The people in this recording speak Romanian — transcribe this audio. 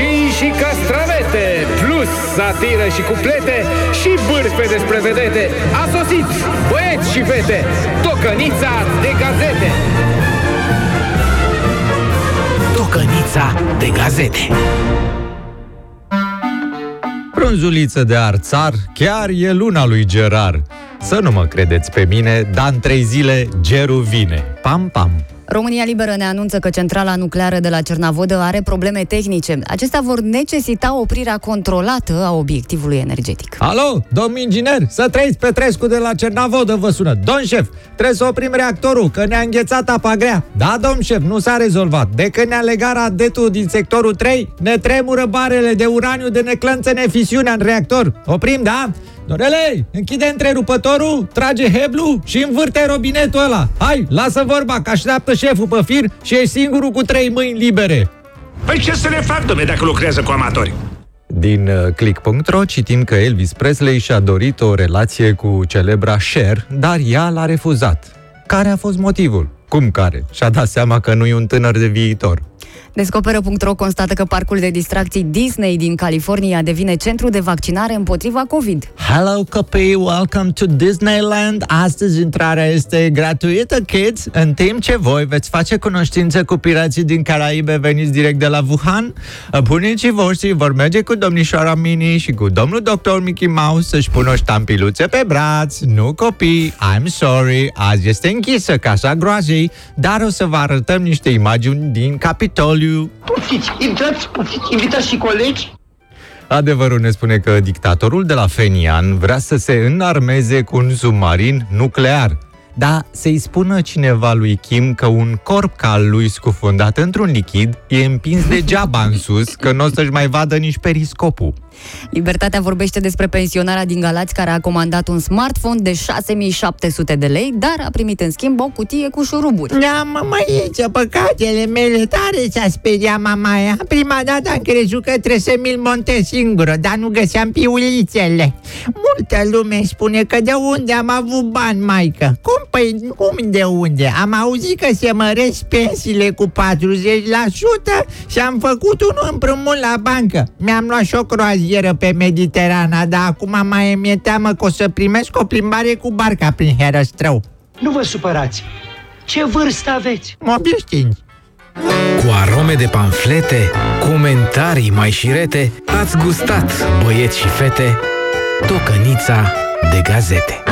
Mășini și castravete, plus satiră și cuplete și bârfe despre vedete. A sosit, băieți și fete, tocănița de gazete. Tocănița de gazete. Prunzuliță de arțar, chiar e luna lui Gerar. Să nu mă credeți pe mine, dar în 3 zile gerul vine. Pam, pam! România Liberă ne anunță că centrala nucleară de la Cernavodă are probleme tehnice. Acestea vor necesita oprirea controlată a obiectivului energetic. Alo, domn inginer, să trăiți, Petrescu de la Cernavodă vă sună. Domn șef, trebuie să oprim reactorul, că ne-a înghețat apa grea. Da, domn șef, nu s-a rezolvat. De când ne-a legat radetul din sectorul 3, ne tremură barele de uraniu de neclănțene fisiunea în reactor. Oprim, da? Dorele, închide întrerupătorul, trage heblu și învârte robinetul ăla. Hai, lasă vorba, că așteaptă șeful pe fir și e singurul cu 3 mâini libere. Păi ce să le fac, dom'le, dacă lucrează cu amatori? Din click.ro citim că Elvis Presley și-a dorit o relație cu celebra Cher, dar ea l-a refuzat. Care a fost motivul? Cum care? Și-a dat seama că nu e un tânăr de viitor. Descoperă.ro constată că parcul de distracții Disney din California devine centru de vaccinare împotriva COVID. Hello copii, welcome to Disneyland. Astăzi intrarea este gratuită, kids, în timp ce voi veți face cunoștință cu pirații din Caraibe veniți direct de la Wuhan. Bunicii voștri vor merge cu domnișoara Minnie și cu domnul doctor Mickey Mouse să-și pună o ștampiluță pe braț. Nu copii, I'm sorry, azi este închisă Casa Groazei, dar o să vă arătăm niște imagini din Capitol. Poftiți, intrați, poftiți, invitați și colegi. Adevărul ne spune că dictatorul de la Fenian vrea să se înarmeze cu un submarin nuclear. Dar să-i spună cineva lui Kim că un corp ca al lui scufundat într-un lichid e împins degeaba în sus, că nu o să-și mai vadă nici periscopul. Libertatea vorbește despre pensionara din Galați care a comandat un smartphone de 6.700 de lei, dar a primit în schimb o cutie cu șuruburi. Da, mămăiță, păcatele mele, tare s-a speriat mamaia. Prima dată am crezut că trebuie să mi-l montez singură, dar nu găseam piulițele. Multă lume spune că de unde am avut bani, maică? Cum? Păi cum de unde? Am auzit că se măresc pensiile cu 40% și am făcut un împrumut la bancă. Mi-am luat și o croazieră pe Mediterana, dar acum mai mi-e teamă că o să primesc o plimbare cu barca prin Herastrău. Nu vă supărați! Ce vârstă aveți? Mobiștini! Cu arome de panflete, comentarii mai șirete, ați gustat, băieți și fete, tocănița de gazete.